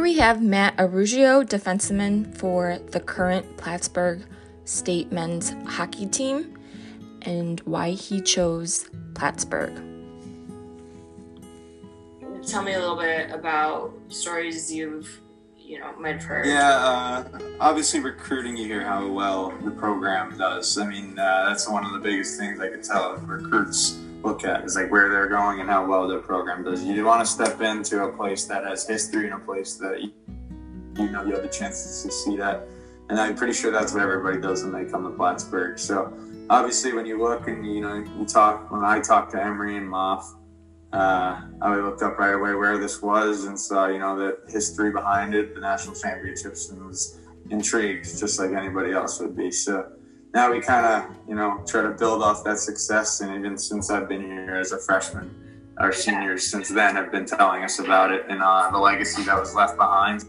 Here we have Matt Arugio, defenseman for the current Plattsburgh State men's hockey team, and why he chose Plattsburgh. Tell me a little bit about stories you might have heard. Yeah, obviously recruiting, you hear how well the program does. I mean, that's one of the biggest things I could tell recruits look at is like where they're going and how well their program does. You want to step into a place that has history and a place that you you have the chance to succeed at. And I'm pretty sure that's what everybody does when they come to Plattsburgh. So obviously when you look and, you talk, when I talked to Emory and Moff, I looked up right away where this was and saw, the history behind it, the national championships, and was intrigued just like anybody else would be. So now we kind of, try to build off that success. And even since I've been here as a freshman, our seniors since then have been telling us about it and the legacy that was left behind.